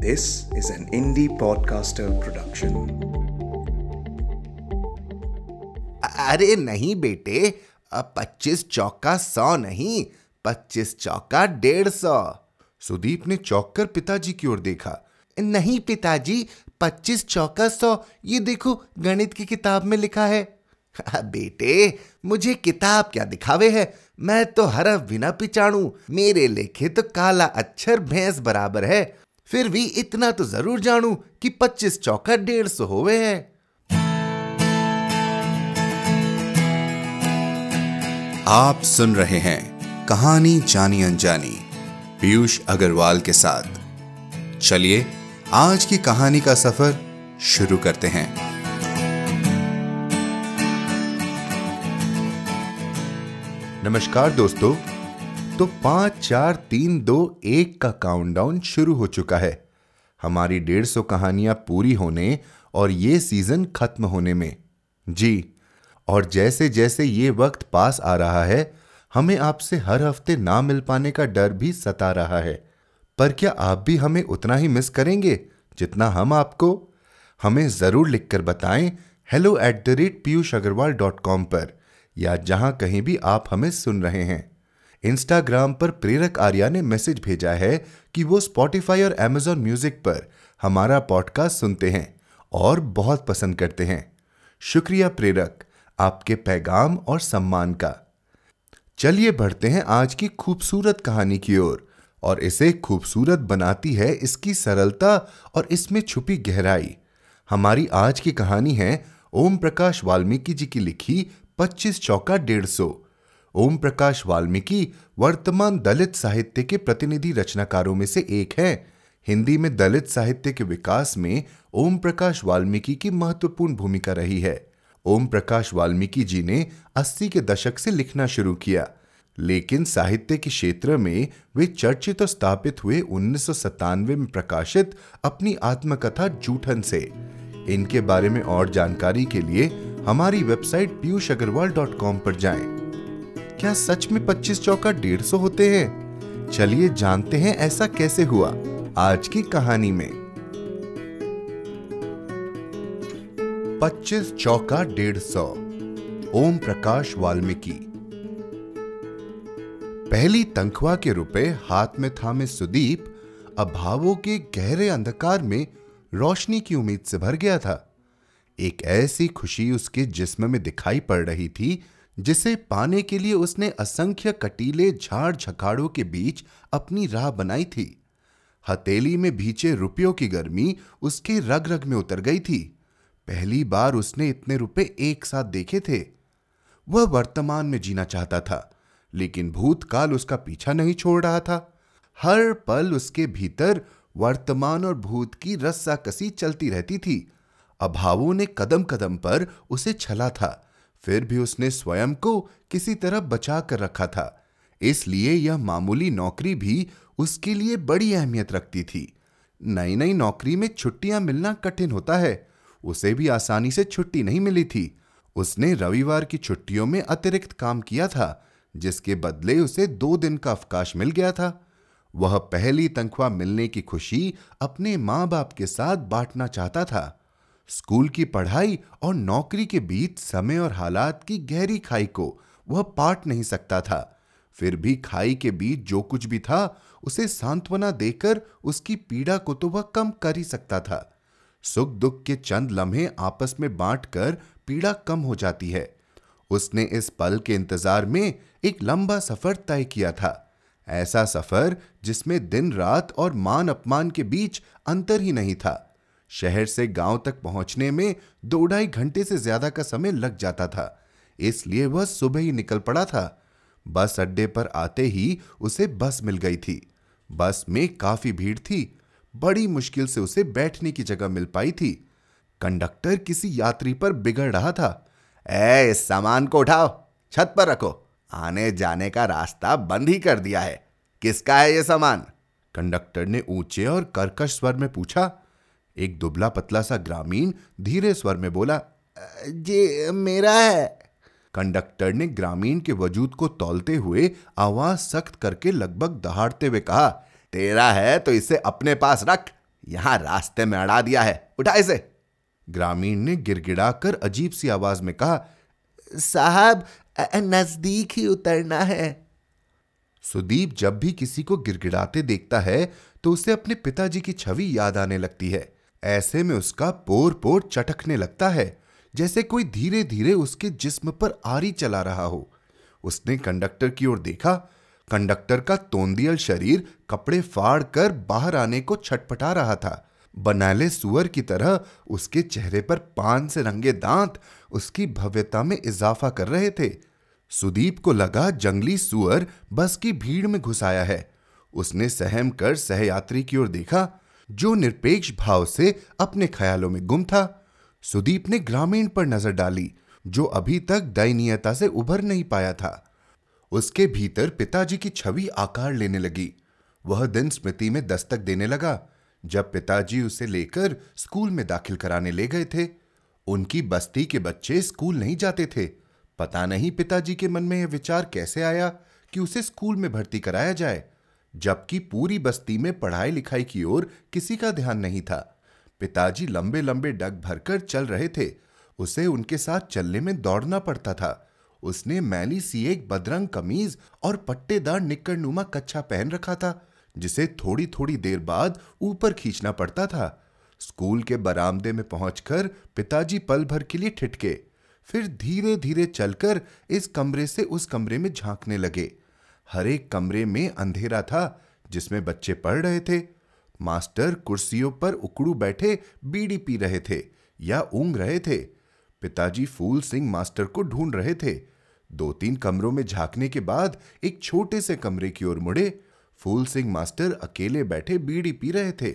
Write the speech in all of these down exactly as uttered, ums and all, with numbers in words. This is an indie podcaster production. अरे नहीं बेटे, अब पच्चीस चौका सौ नहीं, पच्चीस चौका डेढ़ सौ। सुदीप ने चौंक कर पिताजी की ओर देखा। नहीं पिताजी, पच्चीस चौका सौ, ये देखो गणित की किताब में लिखा है। बेटे, मुझे किताब क्या दिखावे है, मैं तो हरफ बिना पिचाणू, मेरे लेखे तो काला अक्षर भैंस बराबर है, फिर भी इतना तो जरूर जानू कि पच्चीस चौका डेढ़ सौ होवे है। आप सुन रहे हैं कहानी जानी अनजानी पीयूष अग्रवाल के साथ। चलिए आज की कहानी का सफर शुरू करते हैं। नमस्कार दोस्तों, तो पाँच चार तीन दो एक का काउंटडाउन शुरू हो चुका है। हमारी डेढ़ सौ कहानियां पूरी होने और ये सीजन खत्म होने में। जी, और जैसे जैसे ये वक्त पास आ रहा है, हमें आपसे हर हफ्ते ना मिल पाने का डर भी सता रहा है। पर क्या आप भी हमें उतना ही मिस करेंगे जितना हम आपको? हमें ज़रूर लिखकर बताएं hello at the rate Piyush Agarwal dot com पर, या जहां कहीं भी आप हमें सुन रहे हैं। इंस्टाग्राम पर प्रेरक आर्या ने मैसेज भेजा है कि वो स्पॉटिफाई और अमेजॉन म्यूजिक पर हमारा पॉडकास्ट सुनते हैं और बहुत पसंद करते हैं। शुक्रिया प्रेरक, आपके पैगाम और सम्मान का। चलिए बढ़ते हैं आज की खूबसूरत कहानी की ओर, और इसे खूबसूरत बनाती है इसकी सरलता और इसमें छुपी गहराई। हमारी आज की कहानी है ओम प्रकाश वाल्मीकि जी की लिखी पच्चीस चौका डेढ़ सौ। ओम प्रकाश वाल्मीकि वर्तमान दलित साहित्य के प्रतिनिधि रचनाकारों में से एक हैं। हिंदी में दलित साहित्य के विकास में ओम प्रकाश वाल्मीकि की महत्वपूर्ण भूमिका रही है। ओम प्रकाश वाल्मीकि जी ने अस्सी के दशक से लिखना शुरू किया, लेकिन साहित्य के क्षेत्र में वे चर्चित और स्थापित हुए उन्नीस सौ सत्तानवे में प्रकाशित अपनी आत्मकथा जूठन से। इनके बारे में और जानकारी के लिए हमारी website Piyush Agarwal dot com पर जाएं। क्या सच में पच्चीस चौका डेढ़ सौ होते हैं? चलिए जानते हैं ऐसा कैसे हुआ आज की कहानी में। पच्चीस चौका डेढ़ सौ, ओम प्रकाश वाल्मीकि। पहली तनख्वाह के रुपए हाथ में थामे सुदीप अभावों के गहरे अंधकार में रोशनी की उम्मीद से भर गया था। एक ऐसी खुशी उसके जिस्म में दिखाई पड़ रही थी जिसे पाने के लिए उसने असंख्य कटीले झाड़ झकाड़ों के बीच अपनी राह बनाई थी। हथेली में भींचे रुपयों की गर्मी उसके रग रग में उतर गई थी। पहली बार उसने इतने रुपए एक साथ देखे थे। वह वर्तमान में जीना चाहता था, लेकिन भूतकाल उसका पीछा नहीं छोड़ रहा था। हर पल उसके भीतर वर्तमान और भूत की रस्साकसी चलती रहती थी। अभावों ने कदम कदम पर उसे छला था, फिर भी उसने स्वयं को किसी तरह बचा कर रखा था। इसलिए यह मामूली नौकरी भी उसके लिए बड़ी अहमियत रखती थी। नई नई नौकरी में छुट्टियां मिलना कठिन होता है, उसे भी आसानी से छुट्टी नहीं मिली थी। उसने रविवार की छुट्टियों में अतिरिक्त काम किया था, जिसके बदले उसे दो दिन का अवकाश मिल गया था। वह पहली तनख्वाह मिलने की खुशी अपने माँ बाप के साथ बांटना चाहता था। स्कूल की पढ़ाई और नौकरी के बीच समय और हालात की गहरी खाई को वह पाट नहीं सकता था। फिर भी खाई के बीच जो कुछ भी था, उसे सांत्वना देकर उसकी पीड़ा को तो वह कम कर ही सकता था। सुख दुख के चंद लम्हे आपस में बांटकर पीड़ा कम हो जाती है। उसने इस पल के इंतजार में एक लंबा सफर तय किया था, ऐसा सफर जिसमें दिन रात और मान अपमान के बीच अंतर ही नहीं था। शहर से गांव तक पहुंचने में दो ढाई घंटे से ज्यादा का समय लग जाता था, इसलिए वह सुबह ही निकल पड़ा था। बस अड्डे पर आते ही उसे बस मिल गई थी। बस में काफी भीड़ थी। बड़ी मुश्किल से उसे बैठने की जगह मिल पाई थी। कंडक्टर किसी यात्री पर बिगड़ रहा था। ए, इस सामान को उठाओ, छत पर रखो, आने जाने का रास्ता बंद ही कर दिया है। किसका है ये सामान? कंडक्टर ने ऊंचे और कर्कश स्वर में पूछा। एक दुबला पतला सा ग्रामीण धीरे स्वर में बोला, जी मेरा है। कंडक्टर ने ग्रामीण के वजूद को तौलते हुए आवाज सख्त करके लगभग दहाड़ते हुए कहा, तेरा है तो इसे अपने पास रख, यहां रास्ते में अड़ा दिया है, उठा इसे। ग्रामीण ने गिड़गिड़ा कर अजीब सी आवाज में कहा, साहब नजदीक ही उतरना है। सुदीप जब भी किसी को गिड़गिड़ाते देखता है तो उसे अपने पिताजी की छवि याद आने लगती है। ऐसे में उसका पोर पोर चटकने लगता है, जैसे कोई धीरे धीरे उसके जिस्म पर आरी चला रहा हो। उसने कंडक्टर की ओर देखा। कंडक्टर का तोंदियल शरीर कपड़े फाड़ कर बाहर आने को छटपटा रहा था। बनाले सुअर की तरह उसके चेहरे पर पान से रंगे दांत उसकी भव्यता में इजाफा कर रहे थे। सुदीप को लगा जंगली सुअर बस की भीड़ में घुस आया है। उसने सहम कर सहयात्री की ओर देखा, जो निरपेक्ष भाव से अपने ख्यालों में गुम था। सुदीप ने ग्रामीण पर नजर डाली, जो अभी तक दयनीयता से उभर नहीं पाया था। उसके भीतर पिताजी की छवि आकार लेने लगी। वह दिन स्मृति में दस्तक देने लगा, जब पिताजी उसे लेकर स्कूल में दाखिल कराने ले गए थे। उनकी बस्ती के बच्चे स्कूल नहीं जाते थे। पता नहीं पिताजी के मन में यह विचार कैसे आया कि उसे स्कूल में भर्ती कराया जाए, जबकि पूरी बस्ती में पढ़ाई लिखाई की ओर किसी का ध्यान नहीं था। पिताजी लंबे लंबे डग भरकर चल रहे थे। उसे उनके साथ चलने में दौड़ना पड़ता था। उसने मैली सी एक बदरंग कमीज और पट्टेदार निक्करनुमा कच्छा पहन रखा था, जिसे थोड़ी थोड़ी देर बाद ऊपर खींचना पड़ता था। स्कूल के बरामदे में पहुंचकर पिताजी पल भर के लिए ठिठके, फिर धीरे धीरे चलकर इस कमरे से उस कमरे में झांकने लगे। हर एक कमरे में अंधेरा था, जिसमें बच्चे पढ़ रहे थे। मास्टर कुर्सियों पर उकड़ू बैठे बीड़ी पी रहे थे या ऊँग रहे थे। पिताजी फूल सिंह मास्टर को ढूंढ रहे थे। दो तीन कमरों में झांकने के बाद एक छोटे से कमरे की ओर मुड़े। फूल सिंह मास्टर अकेले बैठे बीड़ी पी रहे थे।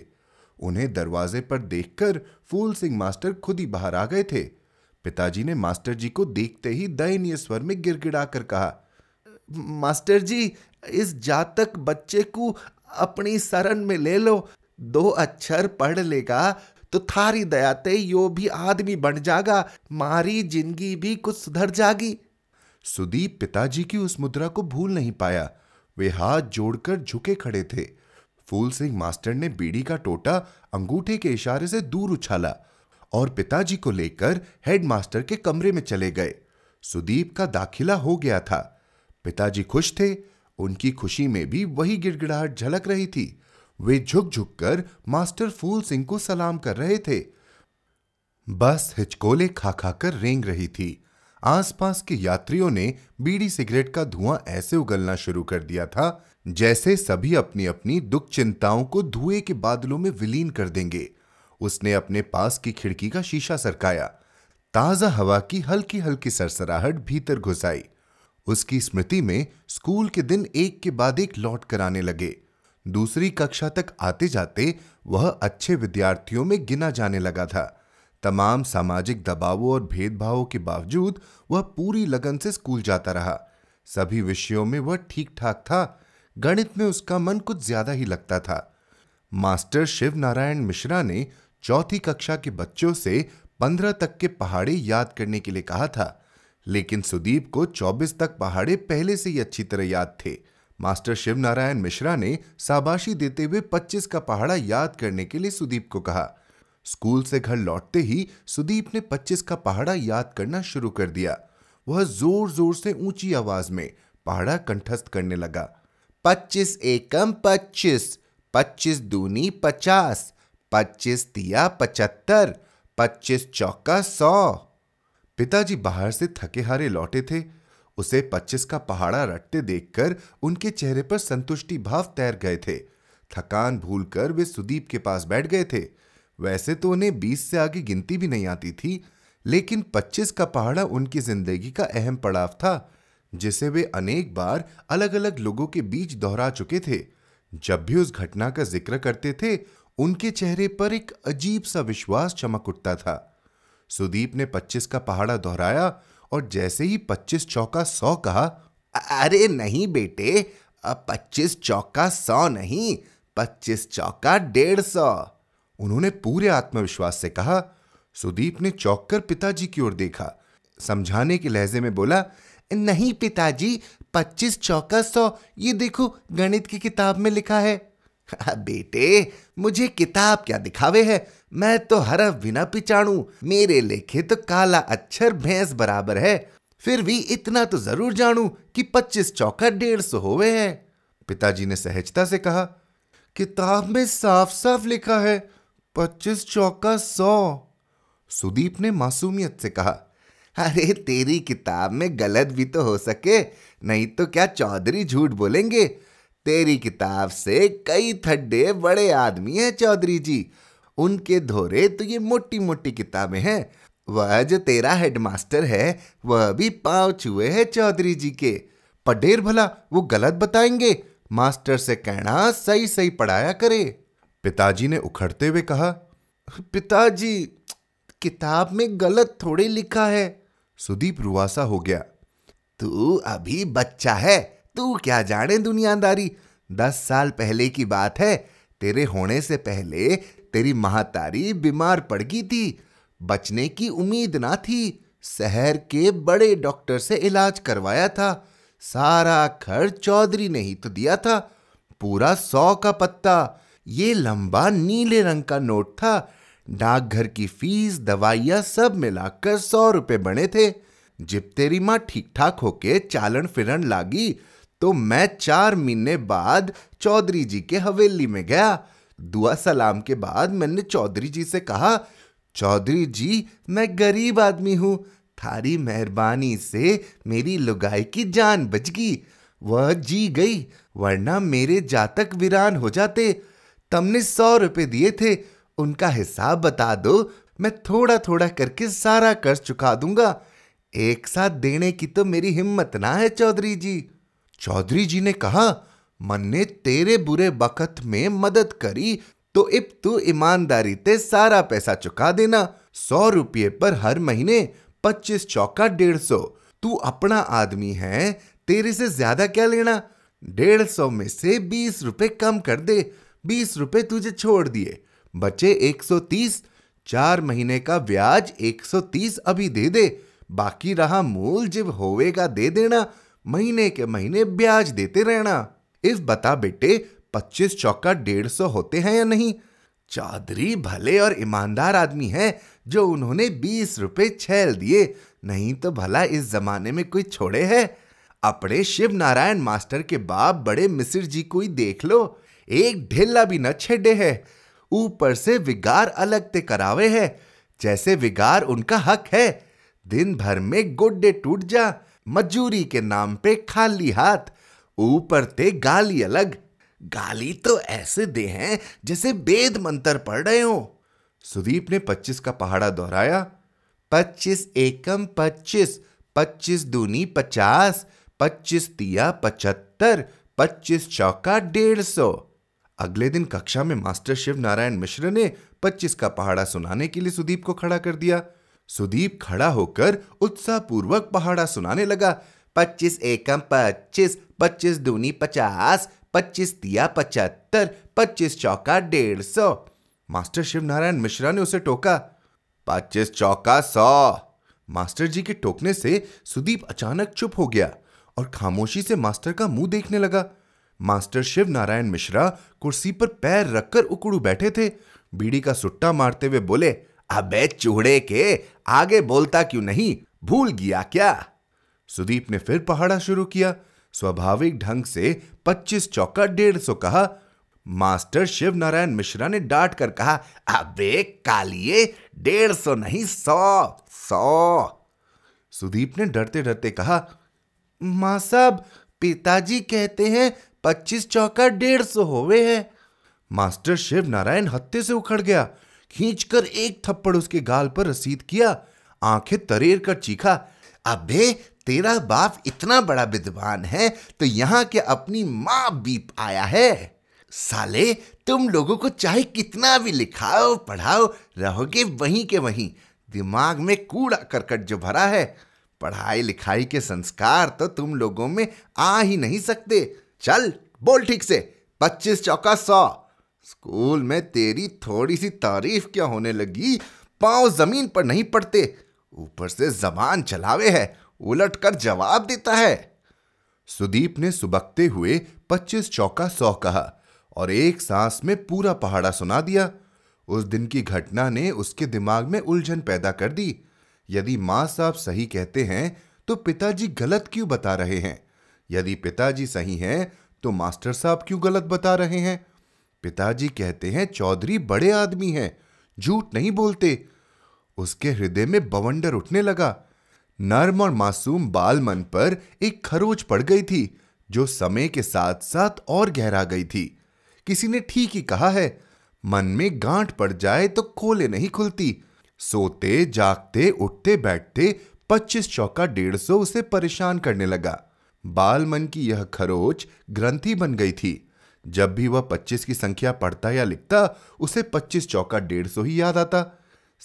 उन्हें दरवाजे पर देखकर फूल सिंह मास्टर खुद ही बाहर आ गए थे। पिताजी ने मास्टर जी को देखते ही दयनीय स्वर में गिड़गिड़ा कर कहा, मास्टर जी, इस जातक बच्चे को अपनी शरण में ले लो। दो अक्षर पढ़ लेगा तो थारी दयाते यो भी आदमी बन जागा, मारी जिंदगी भी कुछ सुधर जागी। सुदीप पिताजी की उस मुद्रा को भूल नहीं पाया। वे हाथ जोड़कर झुके खड़े थे। फूल सिंह मास्टर ने बीड़ी का टोटा अंगूठे के इशारे से दूर उछाला और पिताजी को लेकर हेडमास्टर के कमरे में चले गए। सुदीप का दाखिला हो गया था। पिताजी खुश थे। उनकी खुशी में भी वही गिड़गिड़ाहट झलक रही थी। वे झुक झुक कर मास्टर फूल सिंह को सलाम कर रहे थे। बस हिचकोले खा खा कर रेंग रही थी। आसपास के यात्रियों ने बीड़ी सिगरेट का धुआं ऐसे उगलना शुरू कर दिया था, जैसे सभी अपनी अपनी दुख चिंताओं को धुएं के बादलों में विलीन कर देंगे। उसने अपने पास की खिड़की का शीशा सरकाया। ताजा हवा की हल्की हल्की सरसराहट भीतर घुस आई। उसकी स्मृति में स्कूल के दिन एक के बाद एक लौट कर आने लगे। दूसरी कक्षा तक आते जाते वह अच्छे विद्यार्थियों में गिना जाने लगा था। तमाम सामाजिक दबावों और भेदभावों के बावजूद वह पूरी लगन से स्कूल जाता रहा। सभी विषयों में वह ठीक ठाक था। गणित में उसका मन कुछ ज्यादा ही लगता था। मास्टर शिवनारायण मिश्रा ने चौथी कक्षा के बच्चों से पंद्रह तक के पहाड़े याद करने के लिए कहा था, लेकिन सुदीप को चौबीस तक पहाड़े पहले से ही अच्छी तरह याद थे। मास्टर शिवनारायण मिश्रा ने शाबाशी देते हुए पच्चीस का पहाड़ा याद करने के लिए सुदीप को कहा। स्कूल से घर लौटते ही सुदीप ने पच्चीस का पहाड़ा याद करना शुरू कर दिया। वह जोर जोर से ऊंची आवाज में पहाड़ा कंठस्थ करने लगा। पच्चीस एकम पच्चीस, पच्चीस दूनी पचास, पच्चीस तिया पचहत्तर, पच्चीस चौका सौ। पिताजी बाहर से थके हारे लौटे थे। उसे पच्चीस का पहाड़ा रटते देखकर उनके चेहरे पर संतुष्टि भाव तैर गए थे। थकान भूलकर वे सुदीप के पास बैठ गए थे। वैसे तो उन्हें बीस से आगे गिनती भी नहीं आती थी, लेकिन पच्चीस का पहाड़ा उनकी जिंदगी का अहम पड़ाव था, जिसे वे अनेक बार अलग अलग लोगों के बीच दोहरा चुके थे। जब भी उस घटना का जिक्र करते थे, उनके चेहरे पर एक अजीब सा विश्वास चमक उठता था। सुदीप ने पच्चीस का पहाड़ा दोहराया और जैसे ही पच्चीस चौका सौ कहा, अरे नहीं बेटे, पच्चीस चौका सौ नहीं, पच्चीस चौका डेढ़ सौ, उन्होंने पूरे आत्मविश्वास से कहा। सुदीप ने चौंक कर पिताजी की ओर देखा। समझाने के लहजे में बोला, नहीं पिताजी, पच्चीस चौका सौ, ये देखो गणित की किताब में लिखा है। बेटे मुझे किताब क्या दिखावे है, मैं तो हरफ बिना पिचाणू, मेरे लेखे तो काला अक्षर भैंस बराबर है, फिर भी इतना तो जरूर जानू कि पच्चीस चौका डेढ़ सौ होवे है। पिताजी ने सहजता से कहा। किताब में साफ साफ लिखा है पच्चीस चौका सौ, सुदीप ने मासूमियत से कहा। अरे तेरी किताब में गलत भी तो हो सके, नहीं तो क्या चौधरी झूठ बोलेंगे। तेरी किताब से कई थड्डे बड़े आदमी हैं चौधरी जी, उनके धोरे तो ये मोटी मोटी किताबें हैं। वह जो तेरा हेडमास्टर है वह भी पाँव छुए है चौधरी जी के। पढ़ेर भला वो गलत बताएंगे, मास्टर से कहना सही सही पढ़ाया करे। पिताजी ने उखड़ते हुए कहा। पिताजी किताब में गलत थोड़े लिखा है, सुदीप रुआसा हो गया। तू अभी बच्चा है, तू क्या जाने दुनियादारी, दस साल पहले की बात है, तेरे होने से पहले तेरी महातारी बीमार पड़ गई थी, बचने की उम्मीद ना थी, शहर के बड़े डॉक्टर से इलाज करवाया था, सारा खर्च चौधरी ने ही तो दिया था, पूरा सौ का पत्ता, ये लंबा नीले रंग का नोट था, डाकघर की फीस दवाइयाँ सब मिलाकर सौ रुपये बने थे। जब तेरी माँ ठीक ठाक होके चालन फिरन लागी तो मैं चार महीने बाद चौधरी जी के हवेली में गया। दुआ सलाम के बाद मैंने चौधरी जी से कहा, चौधरी जी मैं गरीब आदमी हूँ, थारी मेहरबानी से मेरी लुगाई की जान बच गई, वह जी गई, वरना मेरे जातक वीरान हो जाते। तुमने सौ रुपये दिए थे, उनका हिसाब बता दो, मैं थोड़ा थोड़ा करके सारा कर्ज चुका दूंगा, एक साथ देने की तो मेरी हिम्मत ना है चौधरी जी। चौधरी जी ने कहा, मन्ने तेरे बुरे वक्त में मदद करी तो इब तू ईमानदारी ते सारा पैसा चुका देना, सौ रुपये पर हर महीने, पच्चीस चौका डेढ़ सौ, तू अपना आदमी है, तेरे से ज्यादा क्या लेना, डेढ़ सौ में से बीस रुपये कम कर दे, बीस रुपये तुझे छोड़ दिए, बचे एक सौ तीस, चार महीने का ब्याज एक सौ तीस अभी दे दे, बाकी रहा मूल जब होवेगा दे देना, महीने के महीने ब्याज देते रहना। इस बता बेटे पच्चीस चौका डेढ़ सौ होते हैं या नहीं। चौधरी भले और ईमानदार आदमी हैं जो उन्होंने बीस रुपये छेल दिए, नहीं तो भला इस जमाने में कोई छोड़े है। अपने शिव नारायण मास्टर के बाप बड़े मिसिर जी को ही देख लो, एक ढिल्ला भी न छेड़े है, ऊपर से विगार अलग ते करावे है, जैसे विगार उनका हक है, दिन भर में गोड्डे टूट जा, मजूरी के नाम पे खाली हाथ, ऊपर ते गाली अलग, गाली तो ऐसे दे हैं जैसे वेद मंत्र पढ़ रहे हो। सुदीप ने पच्चीस का पहाड़ा दोहराया। पच्चीस एकम पच्चीस, पच्चीस दूनी पचास, पच्चीस तिया पचहत्तर, पच्चीस चौका डेढ़ सौ। अगले दिन कक्षा में मास्टर शिव नारायण मिश्र ने पच्चीस का पहाड़ा सुनाने के लिए सुदीप को खड़ा कर दिया। सुदीप खड़ा होकर उत्साहपूर्वक पहाड़ा सुनाने लगा। पच्चीस एकम पच्चीस, पच्चीस दूनी पचास, पच्चीस तिया पचहत्तर, पच्चीस चौका डेढ़ सौ। मास्टर शिव नारायण मिश्रा ने उसे टोका। पच्चीस चौका सौ। मास्टर जी के टोकने से सुदीप अचानक चुप हो गया और खामोशी से मास्टर का मुंह देखने लगा। मास्टर शिव नारायण मिश्रा कुर्सी पर पैर रखकर उकड़ू बैठे थे, बीड़ी का सुट्टा मारते हुए बोले, अबे चूड़े के आगे बोलता क्यों नहीं, भूल गया क्या। सुदीप ने फिर पहाड़ा शुरू किया, स्वाभाविक ढंग से पच्चीस चौका डेढ़ सौ कहा। मास्टर शिव नारायण मिश्रा ने डांट कर कहा, अबे कालिए डेढ़ सौ नहीं सौ सौ। सुदीप ने डरते डरते कहा, मां साहब पिताजी कहते हैं पच्चीस चौका डेढ़ सौ होवे है। मास्टर शिव नारायण हत्थे से उखड़ गया, खींचकर एक थप्पड़ उसके गाल पर रसीद किया, आंखें तरेर कर चीखा, अबे तेरा बाप इतना बड़ा विद्वान है तो यहाँ के अपनी माँ बीप आया है। साले तुम लोगों को चाहे कितना भी लिखाओ पढ़ाओ, रहोगे वहीं के वहीं, दिमाग में कूड़ा करकट जो भरा है, पढ़ाई लिखाई के संस्कार तो तुम लोगों में आ ही नहीं सकते। चल बोल ठीक से, पच्चीस चौका सौ। स्कूल में तेरी थोड़ी सी तारीफ क्या होने लगी, पाँव जमीन पर नहीं पड़ते, ऊपर से जबान चलावे है, उलट कर जवाब देता है। सुदीप ने सुबकते हुए पच्चीस चौका सौ कहा और एक सांस में पूरा पहाड़ा सुना दिया। उस दिन की घटना ने उसके दिमाग में उलझन पैदा कर दी। यदि माँ साहब सही कहते हैं तो पिताजी गलत क्यों बता रहे हैं? यदि पिताजी सही हैं तो मास्टर साहब क्यों गलत बता रहे हैं? पिताजी कहते हैं चौधरी बड़े आदमी हैं, झूठ नहीं बोलते। उसके हृदय में बवंडर उठने लगा। नर्म और मासूम बाल मन पर एक खरोच पड़ गई थी जो समय के साथ साथ और गहरा गई थी। किसी ने ठीक ही कहा है, मन में गांठ पड़ जाए तो खोले नहीं खुलती। सोते जागते उठते बैठते पच्चीस चौका डेढ़ सौ उसे परेशान करने लगा। बाल मन की यह खरोच ग्रंथि बन गई थी। जब भी वह पच्चीस की संख्या पढ़ता या लिखता उसे पच्चीस चौका डेढ़ सौ ही याद आता।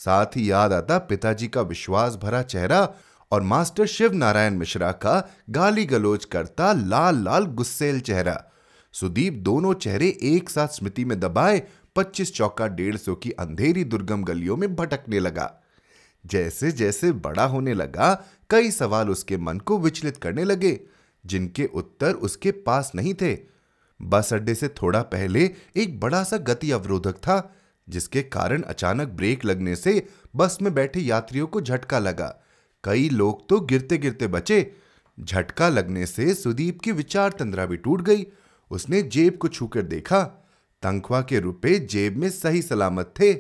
साथ ही याद आता पिताजी का विश्वास भरा चेहरा और मास्टर शिव नारायण मिश्रा का गाली गलोच करता लाल लाल गुस्सेल चेहरा। सुदीप दोनों चेहरे एक साथ स्मृति में दबाए पच्चीस चौका डेढ़ सौ की अंधेरी दुर्गम गलियों में भटकने लगा। जैसे जैसे बड़ा होने लगा कई सवाल उसके मन को विचलित करने लगे जिनके उत्तर उसके पास नहीं थे। बस अड्डे से थोड़ा पहले एक बड़ा सा गति अवरोधक था जिसके कारण अचानक ब्रेक लगने से बस में बैठे यात्रियों को झटका लगा। कई लोग तो गिरते गिरते बचे। झटका लगने से सुदीप की विचार तंद्रा भी टूट गई। उसने जेब को छूकर देखा, तनख्वाह के रुपए जेब में सही सलामत थे।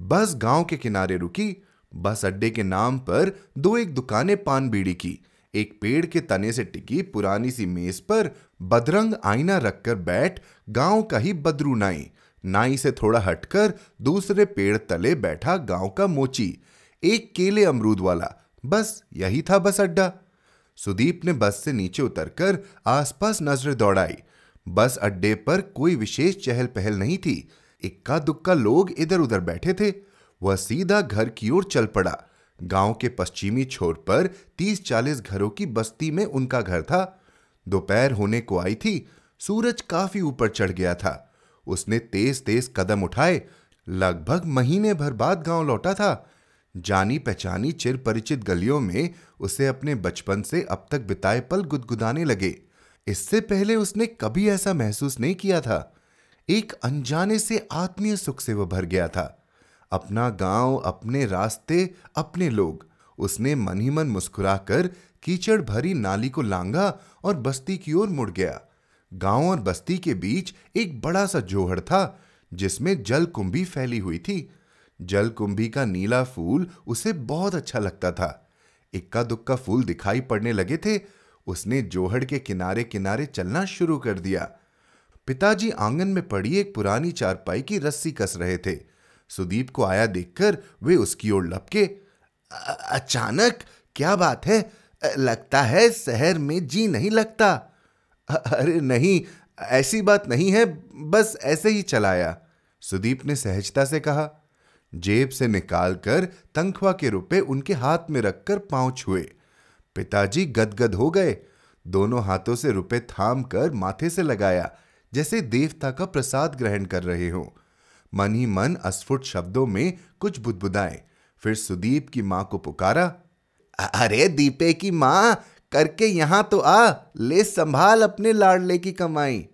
बस गांव के किनारे रुकी। बस अड्डे के नाम पर दो एक दुकानें पान बीड़ी की। एक पेड़ के तने से टिकी पुरानी सी मेज पर बदरंग आईना रखकर बैठ गांव का ही बदरू नाई, नाई से थोड़ा हटकर दूसरे पेड़ तले बैठा गांव का मोची, एक केले अमरूद वाला। बस यही था बस अड्डा। सुदीप ने बस से नीचे उतरकर आसपास नजरें दौड़ाई। बस अड्डे पर कोई विशेष चहल पहल नहीं थी। इक्का दुक्का लोग इधर उधर बैठे थे। वह सीधा घर की ओर चल पड़ा। गांव के पश्चिमी छोर पर तीस चालीस घरों की बस्ती में उनका घर था। दोपहर होने को आई थी। सूरज काफी ऊपर चढ़ गया था। उसने तेज तेज कदम उठाए। लगभग महीने भर बाद गांव लौटा था। जानी पहचानी चिर परिचित गलियों में उसे अपने बचपन से अब तक बिताए पल गुदगुदाने लगे। इससे पहले उसने कभी ऐसा महसूस नहीं किया था। एक अनजाने से आत्मीय सुख से वह भर गया था। अपना गांव, अपने रास्ते, अपने लोग। उसने मन ही मन मुस्कुराकर कीचड़ भरी नाली को लांघा और बस्ती की ओर मुड़ गया। गांव और बस्ती के बीच एक बड़ा सा जोहड़ था जिसमें जलकुंभी फैली हुई थी। जलकुंभी का नीला फूल उसे बहुत अच्छा लगता था। इक्का दुक्का फूल दिखाई पड़ने लगे थे। उसने जोहड़ के किनारे किनारे चलना शुरू कर दिया। पिताजी आंगन में पड़ी एक पुरानी चारपाई की रस्सी कस रहे थे। सुदीप को आया देखकर वे उसकी ओर लपके। अचानक क्या बात है, लगता है शहर में जी नहीं लगता। अरे नहीं, ऐसी बात नहीं है, बस ऐसे ही चलाया, सुदीप ने सहजता से कहा। जेब से निकालकर तनख्वाह के रुपए उनके हाथ में रखकर पांव छुए। पिताजी गदगद हो गए। दोनों हाथों से रुपए थामकर माथे से लगाया जैसे देवता का प्रसाद ग्रहण कर रहे हों। मन ही मन अस्फुट शब्दों में कुछ बुदबुदाए। फिर सुदीप की मां को पुकारा। अरे दीपे की मां, करके यहां तो आ, ले संभाल अपने लाडले की कमाई।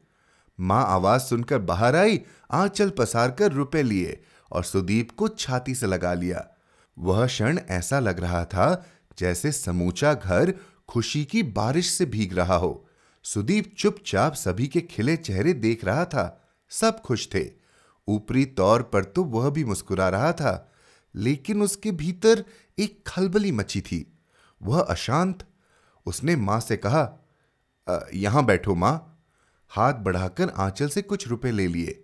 मां आवाज सुनकर बाहर आई, आंचल पसार कर रुपए लिए और सुदीप को छाती से लगा लिया। वह क्षण ऐसा लग रहा था जैसे समूचा घर खुशी की बारिश से भीग रहा हो। सुदीप चुपचाप सभी के खिले चेहरे देख रहा था। सब खुश थे। ऊपरी तौर पर तो वह भी मुस्कुरा रहा था, लेकिन उसके भीतर एक खलबली मची थी। वह अशांत। उसने मां से कहा, यहां बैठो मां। हाथ बढ़ाकर आंचल से कुछ रुपए ले लिए।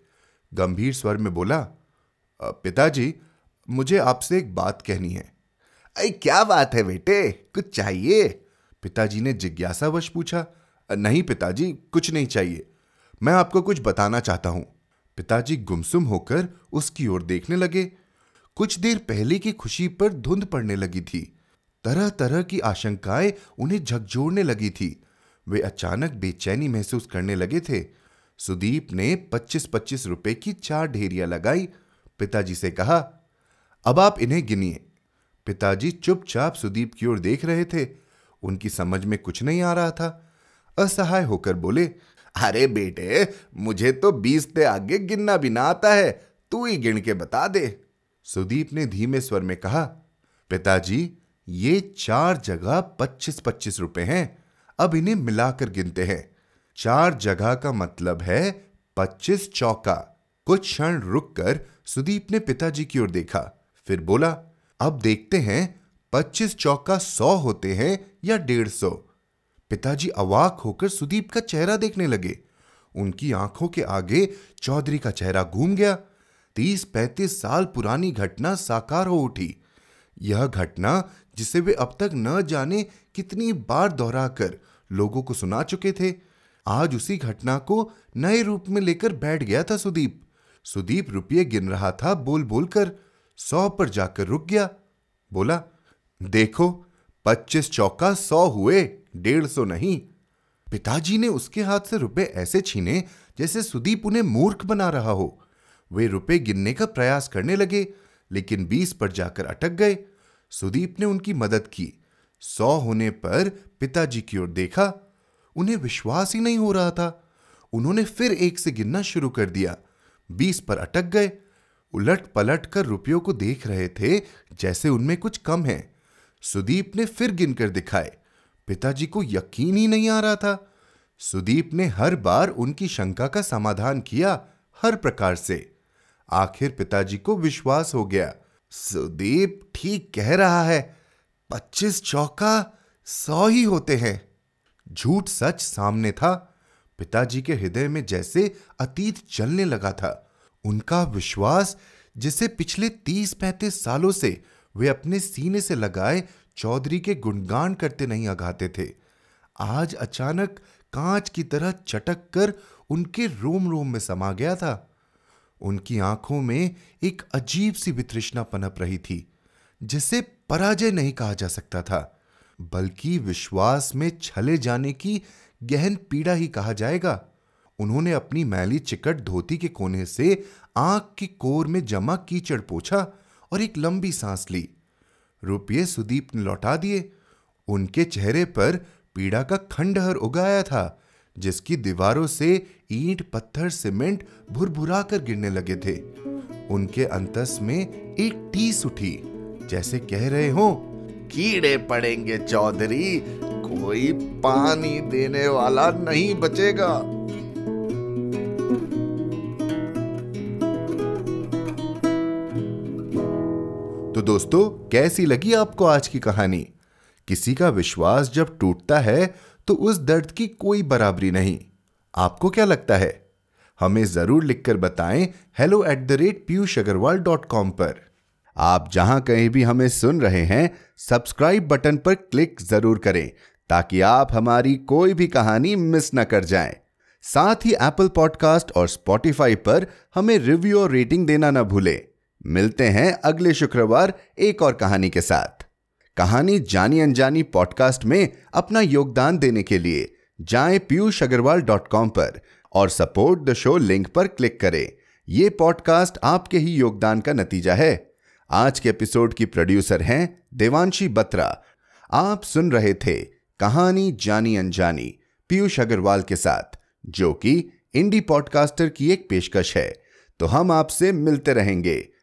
गंभीर स्वर में बोला, पिताजी मुझे आपसे एक बात कहनी है। अरे क्या बात है बेटे, कुछ चाहिए? पिताजी ने जिज्ञासावश पूछा। नहीं पिताजी, कुछ नहीं चाहिए, मैं आपको कुछ बताना चाहता हूं। पिताजी गुमसुम होकर उसकी ओर देखने लगे। कुछ देर पहले की खुशी पर धुंध पड़ने लगी थी। तरह तरह की आशंकाएं उन्हें झकझोरने लगी थी। वे अचानक बेचैनी महसूस करने लगे थे। सुदीप ने पच्चीस पच्चीस रुपए की चार ढेरियां लगाई। पिताजी से कहा, अब आप इन्हें गिनिए। पिताजी चुपचाप सुदीप की ओर देख रहे थे। उनकी समझ में कुछ नहीं आ रहा था। असहाय होकर बोले, अरे बेटे, मुझे तो बीस से आगे गिनना भी ना आता है, तू ही गिन के बता दे। सुदीप ने धीमे स्वर में कहा, पिताजी ये चार जगह पच्चीस पच्चीस रुपए हैं, अब इन्हें मिलाकर गिनते हैं। चार जगह का मतलब है पच्चीस चौका। कुछ क्षण रुककर सुदीप ने पिताजी की ओर देखा, फिर बोला, अब देखते हैं पच्चीस चौका सौ होते हैं या डेढ़ सौ। पिताजी अवाक होकर सुदीप का चेहरा देखने लगे। उनकी आंखों के आगे चौधरी का चेहरा घूम गया। तीस पैंतीस साल पुरानी घटना साकार हो उठी। यह घटना जिसे वे अब तक न जाने कितनी बार दोहराकर लोगों को सुना चुके थे, आज उसी घटना को नए रूप में लेकर बैठ गया था सुदीप। सुदीप रुपये गिन रहा था बोल बोल कर, सौ पर जाकर रुक गया। बोला, देखो पच्चीस चौका सौ हुए, डेढ़ सौ नहीं। पिताजी ने उसके हाथ से रुपए ऐसे छीने जैसे सुदीप उन्हें मूर्ख बना रहा हो। वे रुपए गिनने का प्रयास करने लगे, लेकिन बीस पर जाकर अटक गए। सुदीप ने उनकी मदद की। सौ होने पर पिताजी की ओर देखा, उन्हें विश्वास ही नहीं हो रहा था। उन्होंने फिर एक से गिनना शुरू कर दिया, बीस पर अटक गए। उलट पलट कर रुपयों को देख रहे थे जैसे उनमें कुछ कम है। सुदीप ने फिर गिनकर दिखाए, पिताजी को यकीन ही नहीं आ रहा था। सुदीप ने हर बार उनकी शंका का समाधान किया, हर प्रकार से। आखिर पिताजी को विश्वास हो गया, सुदीप ठीक कह रहा है, पच्चीस चौका सौ ही होते हैं। झूठ सच सामने था। पिताजी के हृदय में जैसे अतीत चलने लगा था। उनका विश्वास, जिसे पिछले तीस पैंतीस सालों से वे अपने सीने से लगाए चौधरी के गुणगान करते नहीं अघाते थे, आज अचानक कांच की तरह चटक कर उनके रोम रोम में समा गया था। उनकी आंखों में एक अजीब सी वितृष्णा पनप रही थी, जिसे पराजय नहीं कहा जा सकता था, बल्कि विश्वास में छले जाने की गहन पीड़ा ही कहा जाएगा। उन्होंने अपनी मैली चिकट धोती के कोने से आंख की कोर में जमा कीचड़ पोंछा और एक लंबी सांस ली। रुपये सुदीप ने लौटा दिए। उनके चेहरे पर पीड़ा का खंडहर उगाया था, जिसकी दीवारों से ईंट पत्थर सीमेंट भुरभुरा कर गिरने लगे थे। उनके अंतस में एक टीस उठी, जैसे कह रहे हों, कीड़े पड़ेंगे चौधरी, कोई पानी देने वाला नहीं बचेगा। तो दोस्तों, कैसी लगी आपको आज की कहानी? किसी का विश्वास जब टूटता है तो उस दर्द की कोई बराबरी नहीं। आपको क्या लगता है? हमें जरूर लिखकर बताएं hello at the rate Piyush Agarwal dot com पर। आप जहां कहीं भी हमें सुन रहे हैं, सब्सक्राइब बटन पर क्लिक जरूर करें ताकि आप हमारी कोई भी कहानी मिस न कर जाएं। साथ ही एप्पल पॉडकास्ट और स्पॉटिफाई पर हमें रिव्यू और रेटिंग देना न भूलें। मिलते हैं अगले शुक्रवार एक और कहानी के साथ। कहानी जानी अनजानी पॉडकास्ट में अपना योगदान देने के लिए जाएं पीयूष अग्रवाल डॉट कॉम पर और सपोर्ट द शो लिंक पर क्लिक करें। ये पॉडकास्ट आपके ही योगदान का नतीजा है। आज के एपिसोड की प्रोड्यूसर हैं देवांशी बत्रा। आप सुन रहे थे कहानी जानी अनजानी पीयूष अग्रवाल के साथ, जो कि इंडी पॉडकास्टर की एक पेशकश है। तो हम आपसे मिलते रहेंगे